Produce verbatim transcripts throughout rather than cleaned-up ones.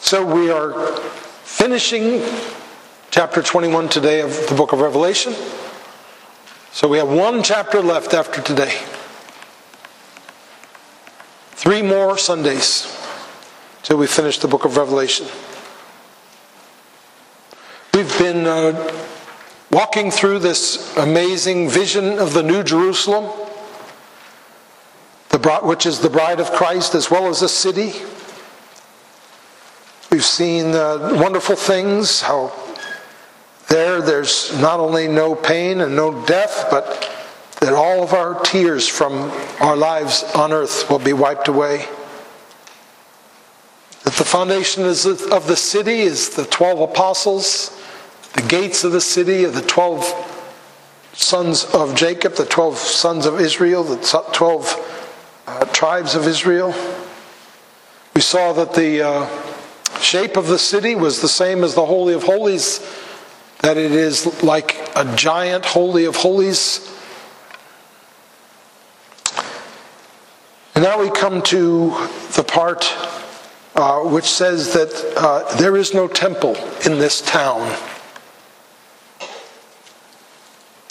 So we are finishing chapter twenty-one today of the book of Revelation. So we have one chapter left after today. Three more Sundays till we finish the book of Revelation. We've been uh, walking through this amazing vision of the New Jerusalem, the bride, which is the bride of Christ, as well as a city. We've seen uh, wonderful things, how there, there's not only no pain and no death, but that all of our tears from our lives on earth will be wiped away. That the foundation is of the city is the twelve apostles, the gates of the city are the twelve sons of Jacob, the twelve sons of Israel, the twelve uh, tribes of Israel. We saw that the uh, shape of the city was the same as the Holy of Holies, that it is like a giant Holy of Holies. And now we come to the part uh, which says that uh, there is no temple in this town,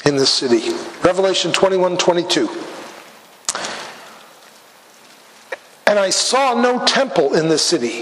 in this city. Revelation twenty-one twenty-two. And I saw no temple in this city,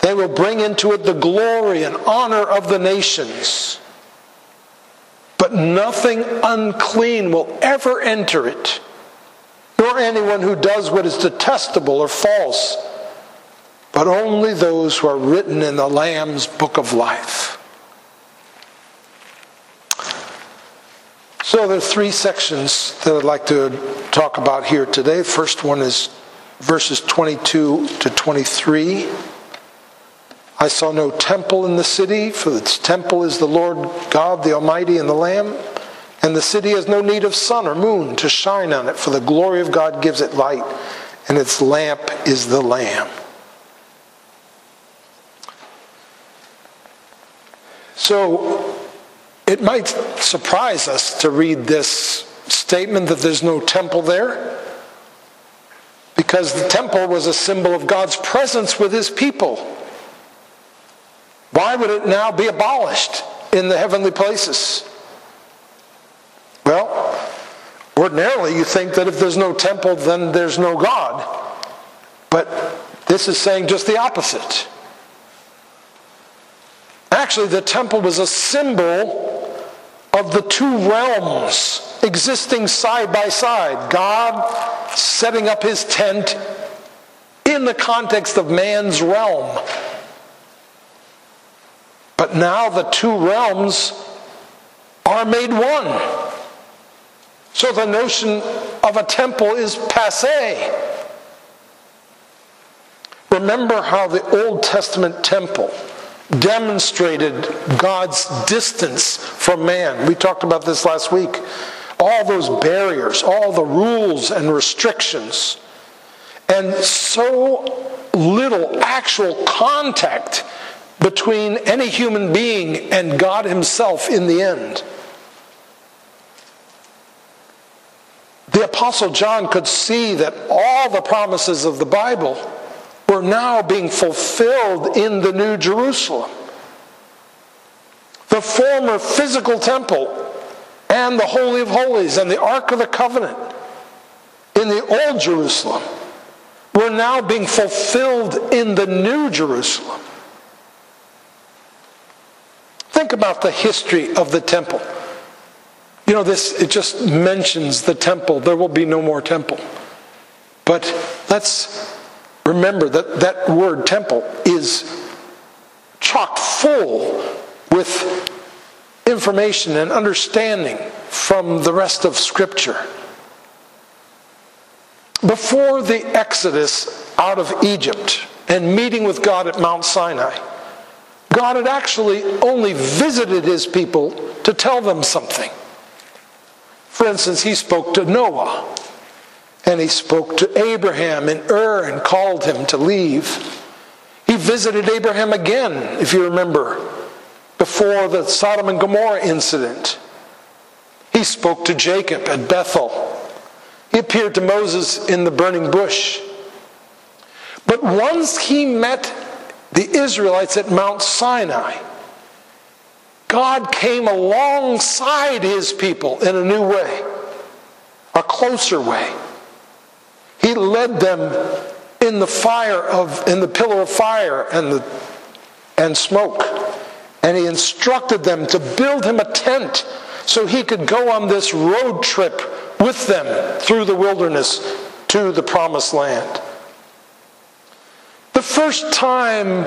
They will bring into it the glory and honor of the nations. But nothing unclean will ever enter it, nor anyone who does what is detestable or false, but only those who are written in the Lamb's book of life. So there are three sections that I'd like to talk about here today. First one is verses twenty-two to twenty-three. I saw no temple in the city, for its temple is the Lord God, the Almighty, and the Lamb. And the city has no need of sun or moon to shine on it, for the glory of God gives it light, and its lamp is the Lamb. So it might surprise us to read this statement that there's no temple there, because the temple was a symbol of God's presence with his people. Why would it now be abolished in the heavenly places? Well, ordinarily you think that if there's no temple, then there's no God. But this is saying just the opposite. Actually, the temple was a symbol of the two realms existing side by side. God setting up his tent in the context of man's realm. But now the two realms are made one. So the notion of a temple is passé. Remember how the Old Testament temple demonstrated God's distance from man. We talked about this last week. All those barriers, all the rules and restrictions, and so little actual contact between any human being and God himself in the end. The Apostle John could see that all the promises of the Bible were now being fulfilled in the New Jerusalem. The former physical temple and the Holy of Holies and the Ark of the Covenant in the Old Jerusalem were now being fulfilled in the New Jerusalem. Think about the history of the temple. You know, this, it just mentions the temple. There will be no more temple. But let's remember that that word temple is chock full with information and understanding from the rest of Scripture. Before the Exodus out of Egypt, and meeting with God at Mount Sinai. God had actually only visited his people to tell them something. For instance, he spoke to Noah, and he spoke to Abraham in Ur and called him to leave. He visited Abraham again, if you remember, before the Sodom and Gomorrah incident. He spoke to Jacob at Bethel. He appeared to Moses in the burning bush. But once he met the Israelites at Mount Sinai, God came alongside his people in a new way, a closer way. He led them in the fire of, in the pillar of fire and, the, and smoke. And he instructed them to build him a tent so he could go on this road trip with them through the wilderness to the promised land. The first time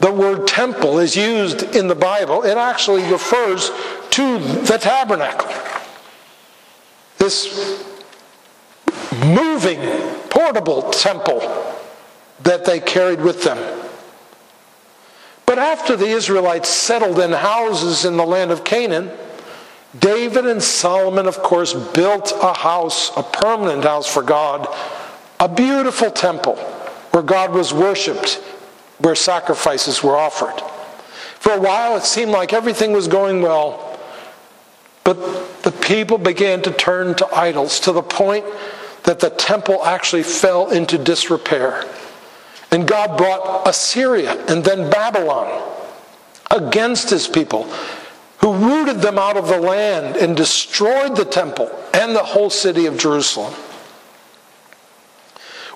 the word temple is used in the Bible, it actually refers to the tabernacle. This moving, portable temple that they carried with them. But after the Israelites settled in houses in the land of Canaan, David and Solomon, of course, built a house, a permanent house for God, a beautiful temple, where God was worshipped, where sacrifices were offered. For a while, it seemed like everything was going well, but the people began to turn to idols to the point that the temple actually fell into disrepair. And God brought Assyria and then Babylon against his people, who rooted them out of the land and destroyed the temple and the whole city of Jerusalem.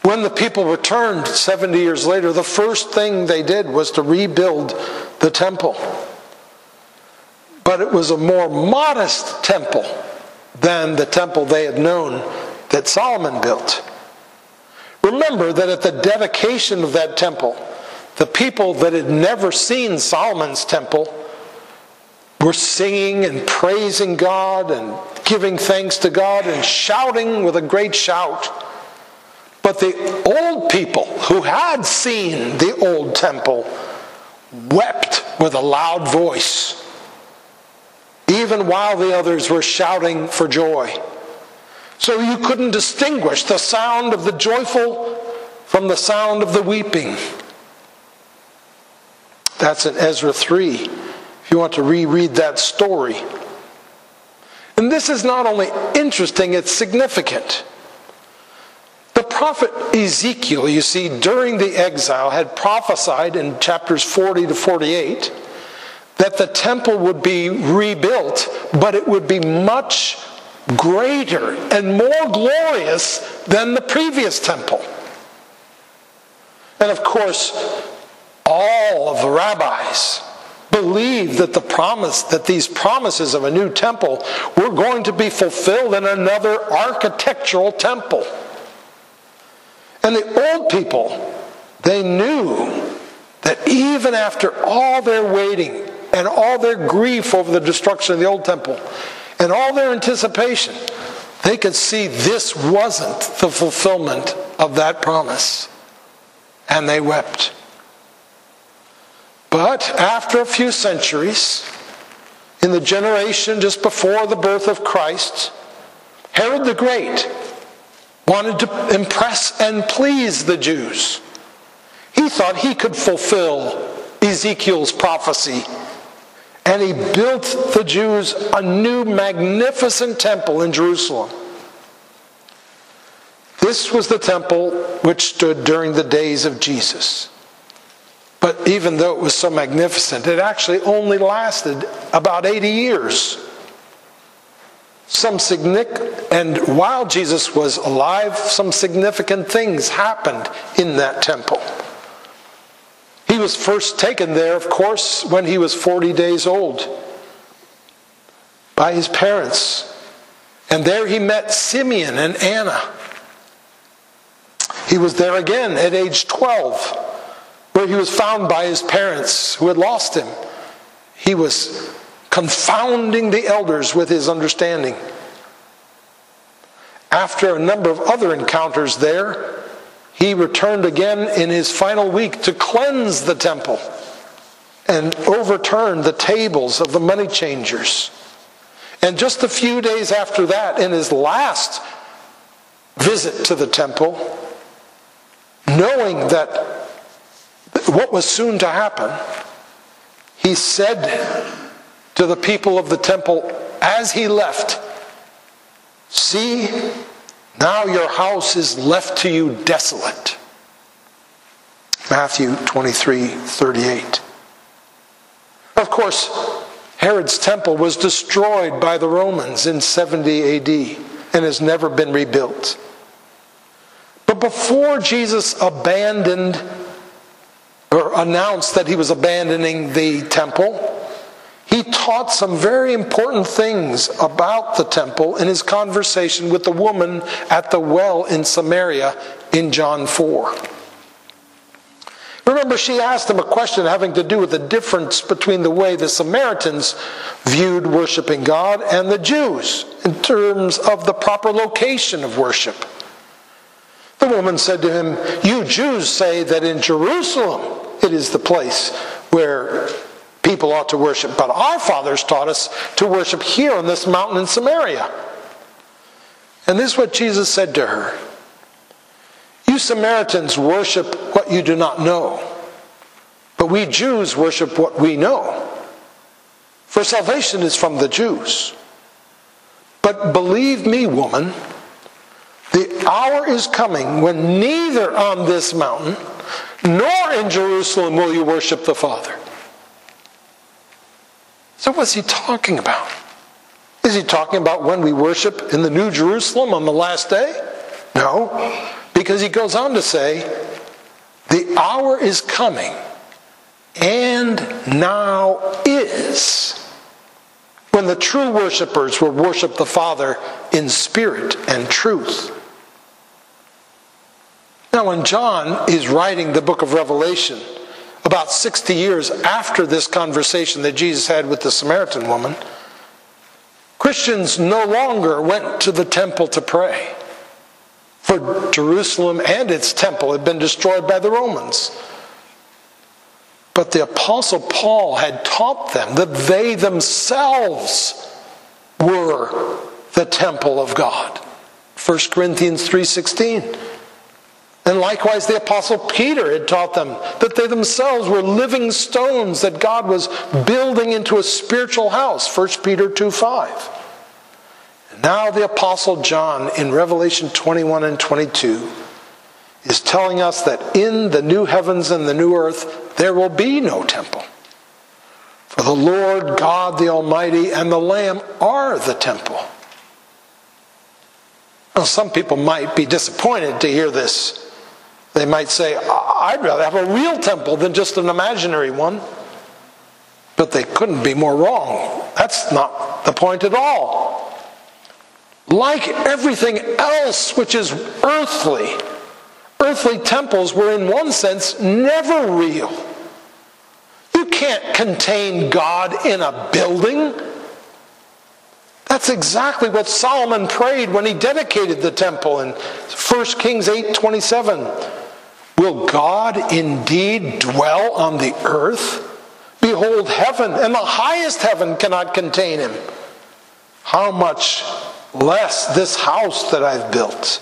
When the people returned seventy years later, the first thing they did was to rebuild the temple. But it was a more modest temple than the temple they had known that Solomon built. Remember that at the dedication of that temple, the people that had never seen Solomon's temple were singing and praising God and giving thanks to God and shouting with a great shout. But the old people who had seen the old temple wept with a loud voice, even while the others were shouting for joy. So you couldn't distinguish the sound of the joyful from the sound of the weeping. That's in Ezra three, if you want to reread that story. And this is not only interesting, it's significant. The prophet Ezekiel, you see, during the exile had prophesied in chapters forty to forty-eight that the temple would be rebuilt, but it would be much greater and more glorious than the previous temple. And of course, all of the rabbis believed that the promise, that these promises of a new temple were going to be fulfilled in another architectural temple. And the old people, they knew that even after all their waiting and all their grief over the destruction of the old temple and all their anticipation, they could see this wasn't the fulfillment of that promise. And they wept. But after a few centuries, in the generation just before the birth of Christ, Herod the Great wanted to impress and please the Jews. He thought he could fulfill Ezekiel's prophecy. And he built the Jews a new magnificent temple in Jerusalem. This was the temple which stood during the days of Jesus. But even though it was so magnificent, it actually only lasted about eighty years. Some significant, and while Jesus was alive, some significant things happened in that temple. He was first taken there, of course, when he was forty days old by his parents. And there he met Simeon and Anna. He was there again at age twelve, where he was found by his parents who had lost him. He was confounding the elders with his understanding. After a number of other encounters there, he returned again in his final week to cleanse the temple and overturn the tables of the money changers. And just a few days after that, in his last visit to the temple, knowing that what was soon to happen, he said to the people of the temple as he left, "See, now your house is left to you desolate." Matthew twenty-three thirty-eight. Of course, Herod's temple was destroyed by the Romans in seventy A D and has never been rebuilt. But before Jesus abandoned or announced that he was abandoning the temple, he taught some very important things about the temple in his conversation with the woman at the well in Samaria in John four. Remember, she asked him a question having to do with the difference between the way the Samaritans viewed worshiping God and the Jews in terms of the proper location of worship. The woman said to him, "You Jews say that in Jerusalem it is the place where people ought to worship, but our fathers taught us to worship here on this mountain in Samaria." And this is what Jesus said to her: "You Samaritans worship what you do not know, but we Jews worship what we know. For salvation is from the Jews. But believe me, woman, the hour is coming when neither on this mountain nor in Jerusalem will you worship the Father." So what's he talking about? Is he talking about when we worship in the New Jerusalem on the last day? No, because he goes on to say, "The hour is coming, and now is, when the true worshipers will worship the Father in spirit and truth." Now, when John is writing the book of Revelation, about sixty years after this conversation that Jesus had with the Samaritan woman, Christians no longer went to the temple to pray, for Jerusalem and its temple had been destroyed by the Romans. But the Apostle Paul had taught them that they themselves were the temple of God. First Corinthians three sixteen. And likewise, the Apostle Peter had taught them that they themselves were living stones that God was building into a spiritual house, First Peter two five. And now the Apostle John in Revelation twenty-one and twenty-two is telling us that in the new heavens and the new earth there will be no temple. For the Lord God the Almighty and the Lamb are the temple. Now, some people might be disappointed to hear this. They might say, "I'd rather have a real temple than just an imaginary one." But they couldn't be more wrong. That's not the point at all. Like everything else which is earthly, earthly temples were in one sense never real. You can't contain God in a building. That's exactly what Solomon prayed when he dedicated the temple in First Kings eight twenty-seven. "Will God indeed dwell on the earth? Behold, heaven and the highest heaven cannot contain him. How much less this house that I've built?"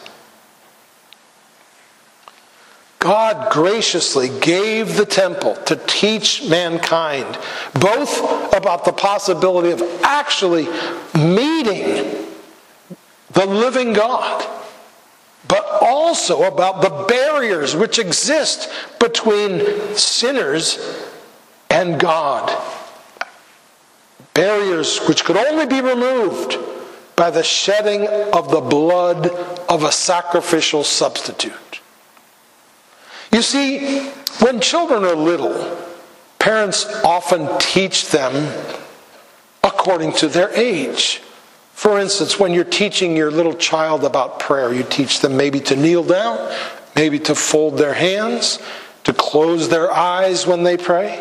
God graciously gave the temple to teach mankind both about the possibility of actually meeting the living God, but also about the barriers which exist between sinners and God. Barriers which could only be removed by the shedding of the blood of a sacrificial substitute. You see, when children are little, parents often teach them according to their age. For instance, when you're teaching your little child about prayer, you teach them maybe to kneel down, maybe to fold their hands, to close their eyes when they pray.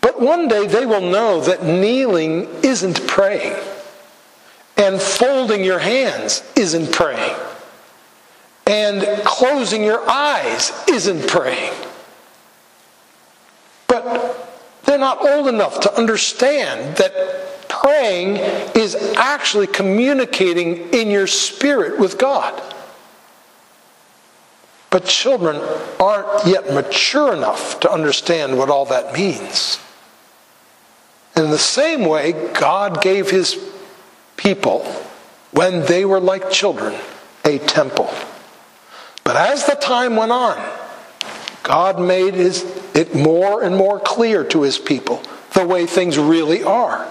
But one day they will know that kneeling isn't praying, and folding your hands isn't praying. And closing your eyes isn't praying. But they're not old enough to understand that praying is actually communicating in your spirit with God. But children aren't yet mature enough to understand what all that means. And in the same way, God gave his people, when they were like children, a temple. But as the time went on, God made his, it more and more clear to his people the way things really are.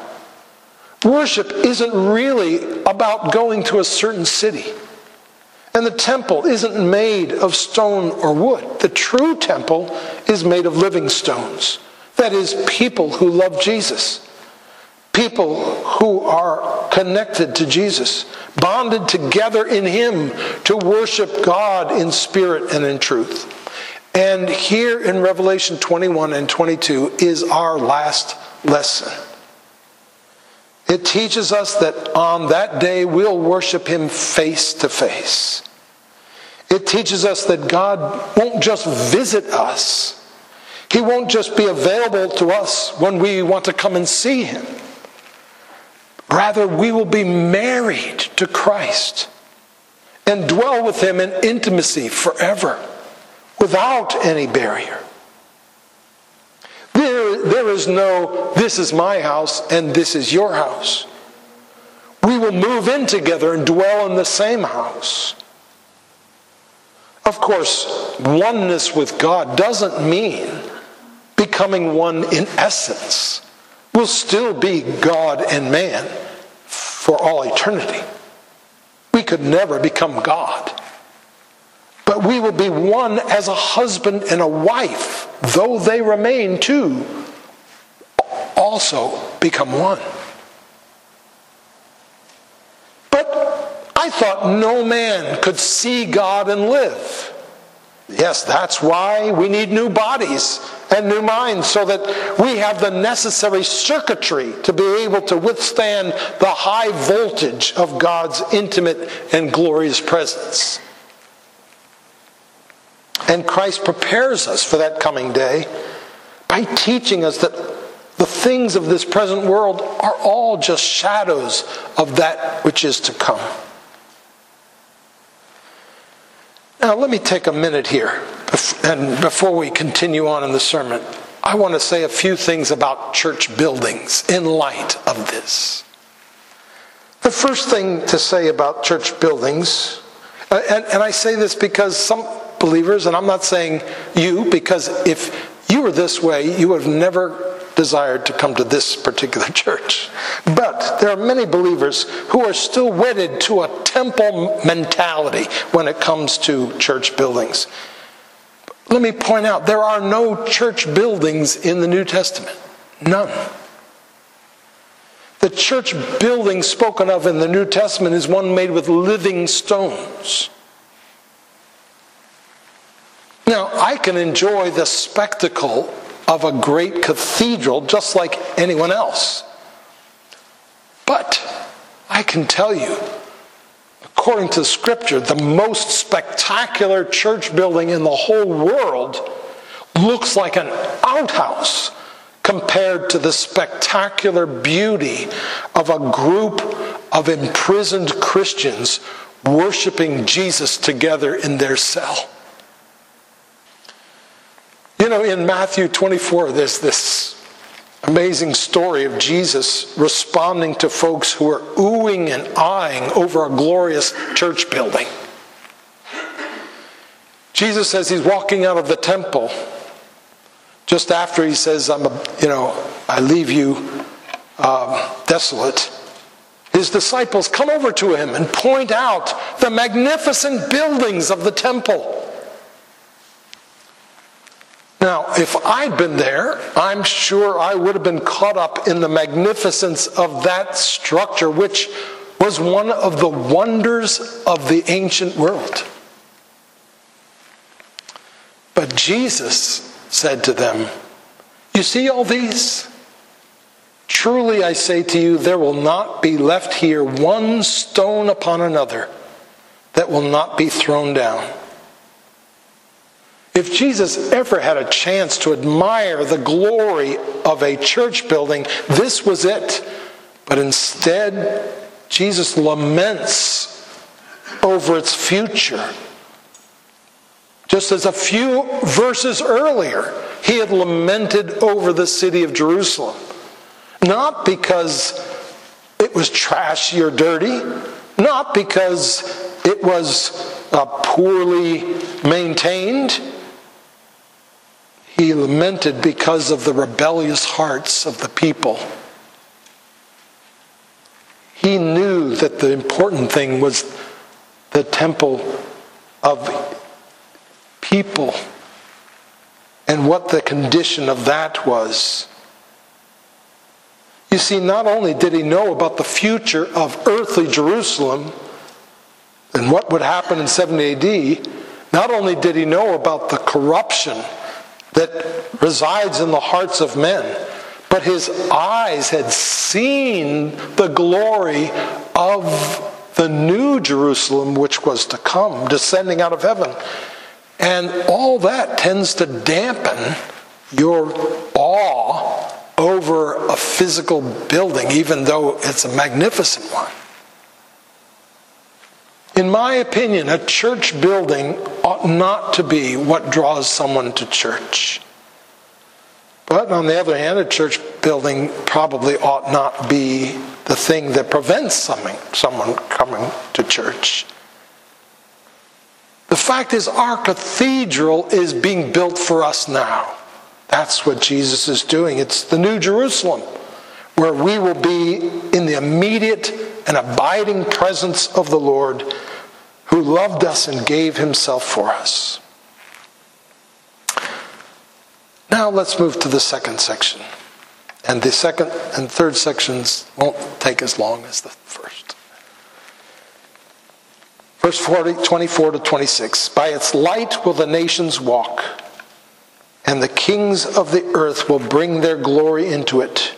Worship isn't really about going to a certain city. And the temple isn't made of stone or wood. The true temple is made of living stones. That is, people who love Jesus. People who are connected to Jesus, bonded together in him to worship God in spirit and in truth. And here in Revelation twenty-one and twenty-two is our last lesson. It teaches us that on that day we'll worship him face to face. It teaches us that God won't just visit us. He won't just be available to us when we want to come and see him. Rather, we will be married to Christ and dwell with him in intimacy forever, without any barrier. There, there is no, this is my house and this is your house. We will move in together and dwell in the same house. Of course, oneness with God doesn't mean becoming one in essence. Will still be God and man for all eternity. We could never become God. But we will be one as a husband and a wife, though they remain two, also become one. But I thought no man could see God and live. Yes, that's why we need new bodies and new minds, so that we have the necessary circuitry to be able to withstand the high voltage of God's intimate and glorious presence. And Christ prepares us for that coming day by teaching us that the things of this present world are all just shadows of that which is to come. Now, let me take a minute here, and before we continue on in the sermon, I want to say a few things about church buildings in light of this. The first thing to say about church buildings, and, and I say this because some believers, and I'm not saying you, because if you were this way, you would have never desired to come to this particular church. But there are many believers who are still wedded to a temple mentality when it comes to church buildings. Let me point out, there are no church buildings in the New Testament. None. The church building spoken of in the New Testament is one made with living stones. Now, I can enjoy the spectacle of a great cathedral just like anyone else. But I can tell you, according to Scripture, the most spectacular church building in the whole world looks like an outhouse compared to the spectacular beauty of a group of imprisoned Christians worshiping Jesus together in their cell. You know, in Matthew twenty-four, there's this amazing story of Jesus responding to folks who are oohing and eyeing over a glorious church building. Jesus says he's walking out of the temple just after he says, "I'm, a, you know, I leave you um, desolate." His disciples come over to him and point out the magnificent buildings of the temple. Now, if I'd been there, I'm sure I would have been caught up in the magnificence of that structure, which was one of the wonders of the ancient world. But Jesus said to them, "You see all these? Truly I say to you, there will not be left here one stone upon another that will not be thrown down. If Jesus ever had a chance to admire the glory of a church building, this was it. But instead, Jesus laments over its future. Just as a few verses earlier, he had lamented over the city of Jerusalem. Not because it was trashy or dirty, not because it was uh, poorly maintained. He lamented because of the rebellious hearts of the people. He knew that the important thing was the temple of people and what the condition of that was. You see, not only did he know about the future of earthly Jerusalem and what would happen in seventy A D, not only did he know about the corruption that resides in the hearts of men, but his eyes had seen the glory of the new Jerusalem which was to come, descending out of heaven. And all that tends to dampen your awe over a physical building, even though it's a magnificent one. In my opinion, a church building ought not to be what draws someone to church. But on the other hand, a church building probably ought not be the thing that prevents someone coming to church. The fact is, our cathedral is being built for us now. That's what Jesus is doing. It's the New Jerusalem, where we will be in the immediate and abiding presence of the Lord, who loved us and gave himself for us. Now let's move to the second section. And the second and third sections won't take as long as the first. Verse twenty-four to twenty-six. By its light will the nations walk, and the kings of the earth will bring their glory into it.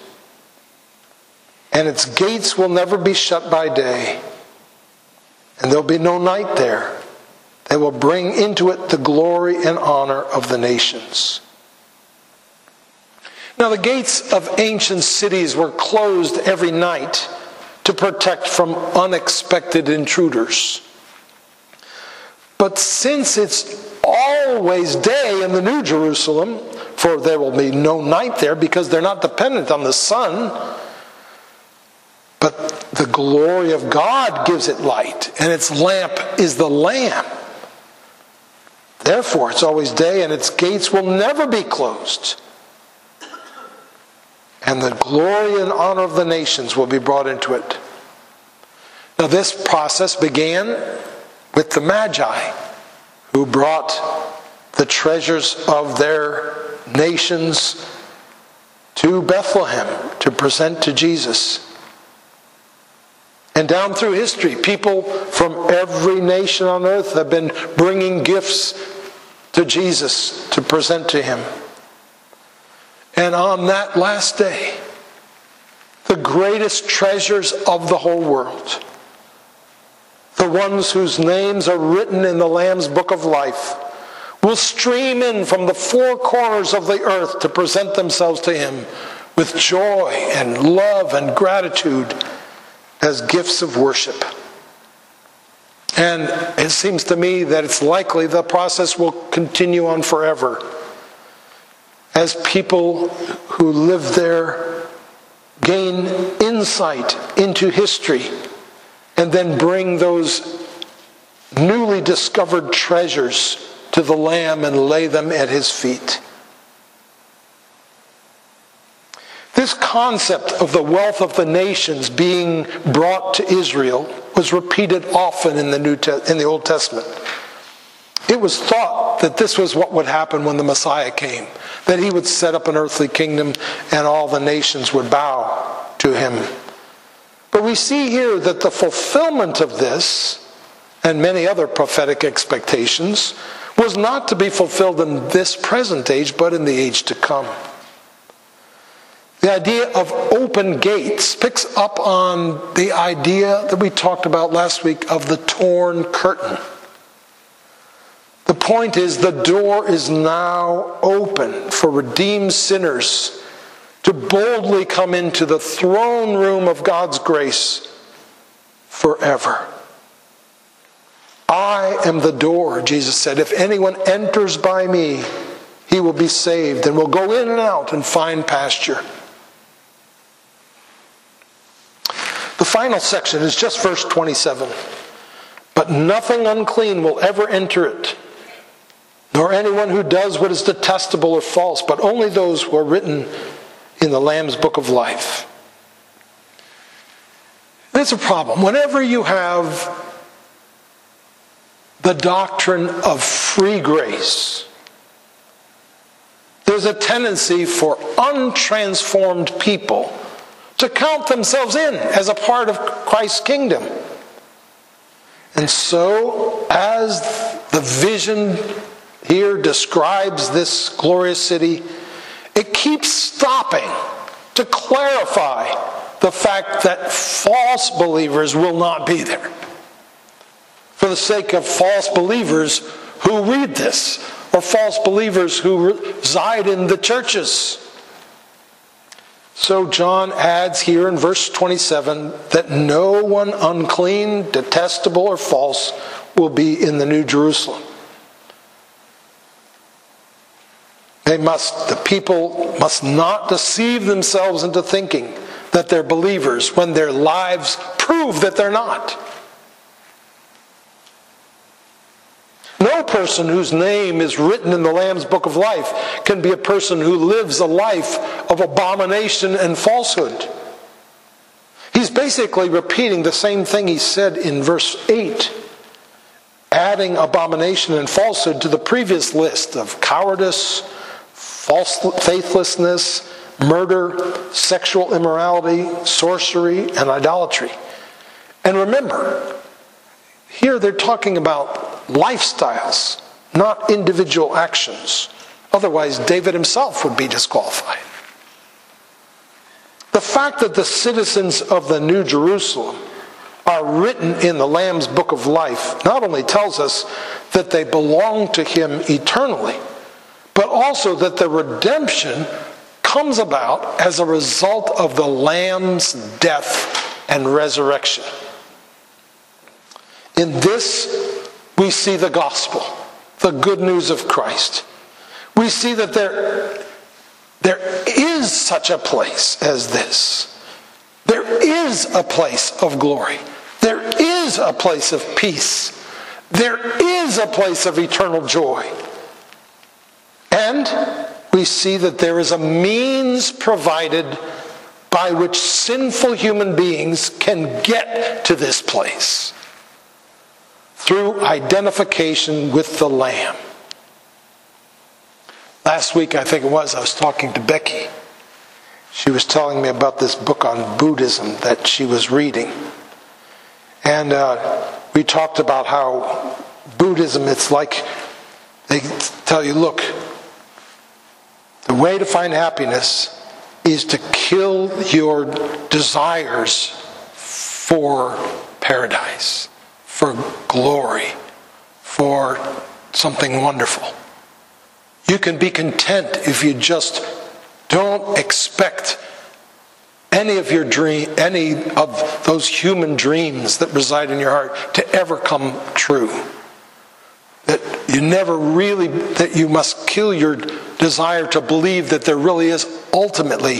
And its gates will never be shut by day, and there'll be no night there. They will bring into it the glory and honor of the nations. Now, the gates of ancient cities were closed every night to protect from unexpected intruders. But since it's always day in the New Jerusalem, for there will be no night there because they're not dependent on the sun, but the glory of God gives it light, and its lamp is the Lamb. Therefore, it's always day, and its gates will never be closed. And the glory and honor of the nations will be brought into it. Now, this process began with the Magi, who brought the treasures of their nations to Bethlehem to present to Jesus. And down through history, people from every nation on earth have been bringing gifts to Jesus to present to him. And on that last day, the greatest treasures of the whole world, the ones whose names are written in the Lamb's Book of Life, will stream in from the four corners of the earth to present themselves to him with joy and love and gratitude as gifts of worship. And it seems to me that it's likely the process will continue on forever as people who live there gain insight into history and then bring those newly discovered treasures to the Lamb and lay them at his feet. This concept of the wealth of the nations being brought to Israel was repeated often in the New Te- in the Old Testament. It was thought that this was what would happen when the Messiah came, that he would set up an earthly kingdom and all the nations would bow to him. But we see here that the fulfillment of this, and many other prophetic expectations, was not to be fulfilled in this present age, but in the age to come. The idea of open gates picks up on the idea that we talked about last week of the torn curtain. The point is, the door is now open for redeemed sinners to boldly come into the throne room of God's grace forever. I am the door, Jesus said. If anyone enters by me, he will be saved and will go in and out and find pasture. The final section is just verse twenty-seven. But nothing unclean will ever enter it, nor anyone who does what is detestable or false, but only those who are written in the Lamb's book of life. That's a problem. Whenever you have the doctrine of free grace, there's a tendency for untransformed people to count themselves in as a part of Christ's kingdom. And so, as the vision here describes this glorious city, it keeps stopping to clarify the fact that false believers will not be there. For the sake of false believers who read this, or false believers who reside in the churches. So John adds here in verse twenty-seven that no one unclean, detestable, or false will be in the New Jerusalem. They must, the people must not deceive themselves into thinking that they're believers when their lives prove that they're not. No person whose name is written in the Lamb's book of life can be a person who lives a life of abomination and falsehood. He's basically repeating the same thing he said in verse eight, adding abomination and falsehood to the previous list of cowardice, false faithlessness, murder, sexual immorality, sorcery, and idolatry. And remember, here they're talking about lifestyles, not individual actions. Otherwise, David himself would be disqualified. The fact that the citizens of the New Jerusalem are written in the Lamb's book of life not only tells us that they belong to him eternally, but also that the redemption comes about as a result of the Lamb's death and resurrection. In this, we see the gospel, the good news of Christ. We see that there, there is such a place as this. There is a place of glory. There is a place of peace. There is a place of eternal joy. And we see that there is a means provided by which sinful human beings can get to this place, through identification with the Lamb. Last week, I think it was, I was talking to Becky. She was telling me about this book on Buddhism that she was reading. And uh, we talked about how Buddhism, it's like they tell you, look, the way to find happiness is to kill your desires for paradise, for glory, for something wonderful. You can be content if you just don't expect any of your dream, any of those human dreams that reside in your heart to ever come true. That you never really, that you must kill your desire to believe that there really is ultimately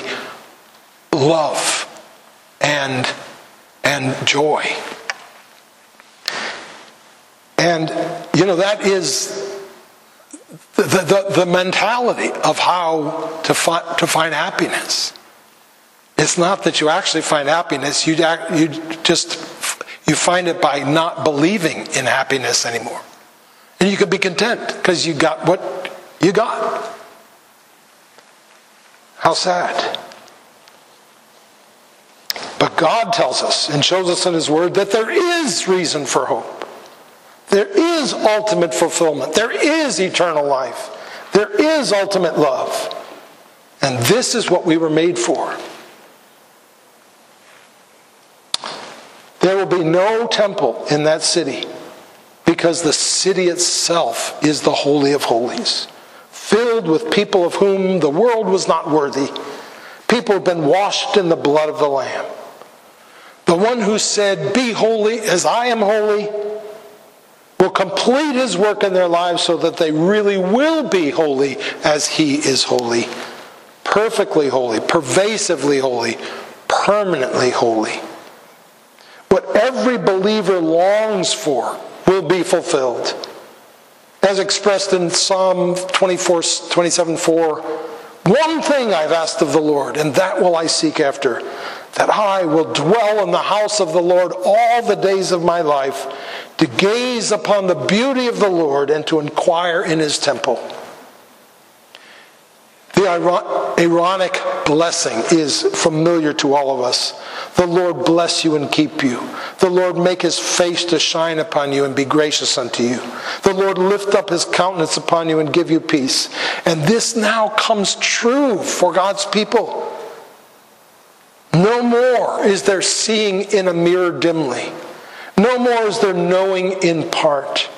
love and, and joy. And, you know, that is the, the, the mentality of how to, fi- to find happiness. It's not that you actually find happiness. You you just you find it by not believing in happiness anymore. And you can be content because you got what you got. How sad. But God tells us and shows us in His Word that there is reason for hope. There is ultimate fulfillment. There is eternal life. There is ultimate love. And this is what we were made for. There will be no temple in that city, because the city itself is the Holy of Holies, filled with people of whom the world was not worthy. People have been washed in the blood of the Lamb. The one who said, "Be holy as I am holy," will complete his work in their lives so that they really will be holy as he is holy. Perfectly holy, pervasively holy, permanently holy. What every believer longs for will be fulfilled. As expressed in Psalm twenty-four, twenty-seven, four, "One thing I've asked of the Lord, and that will I seek after, that I will dwell in the house of the Lord all the days of my life, to gaze upon the beauty of the Lord and to inquire in his temple." The Aaronic blessing is familiar to all of us. "The Lord bless you and keep you. The Lord make his face to shine upon you and be gracious unto you. The Lord lift up his countenance upon you and give you peace." And this now comes true for God's people. No more is there seeing in a mirror dimly. No more is there knowing in part.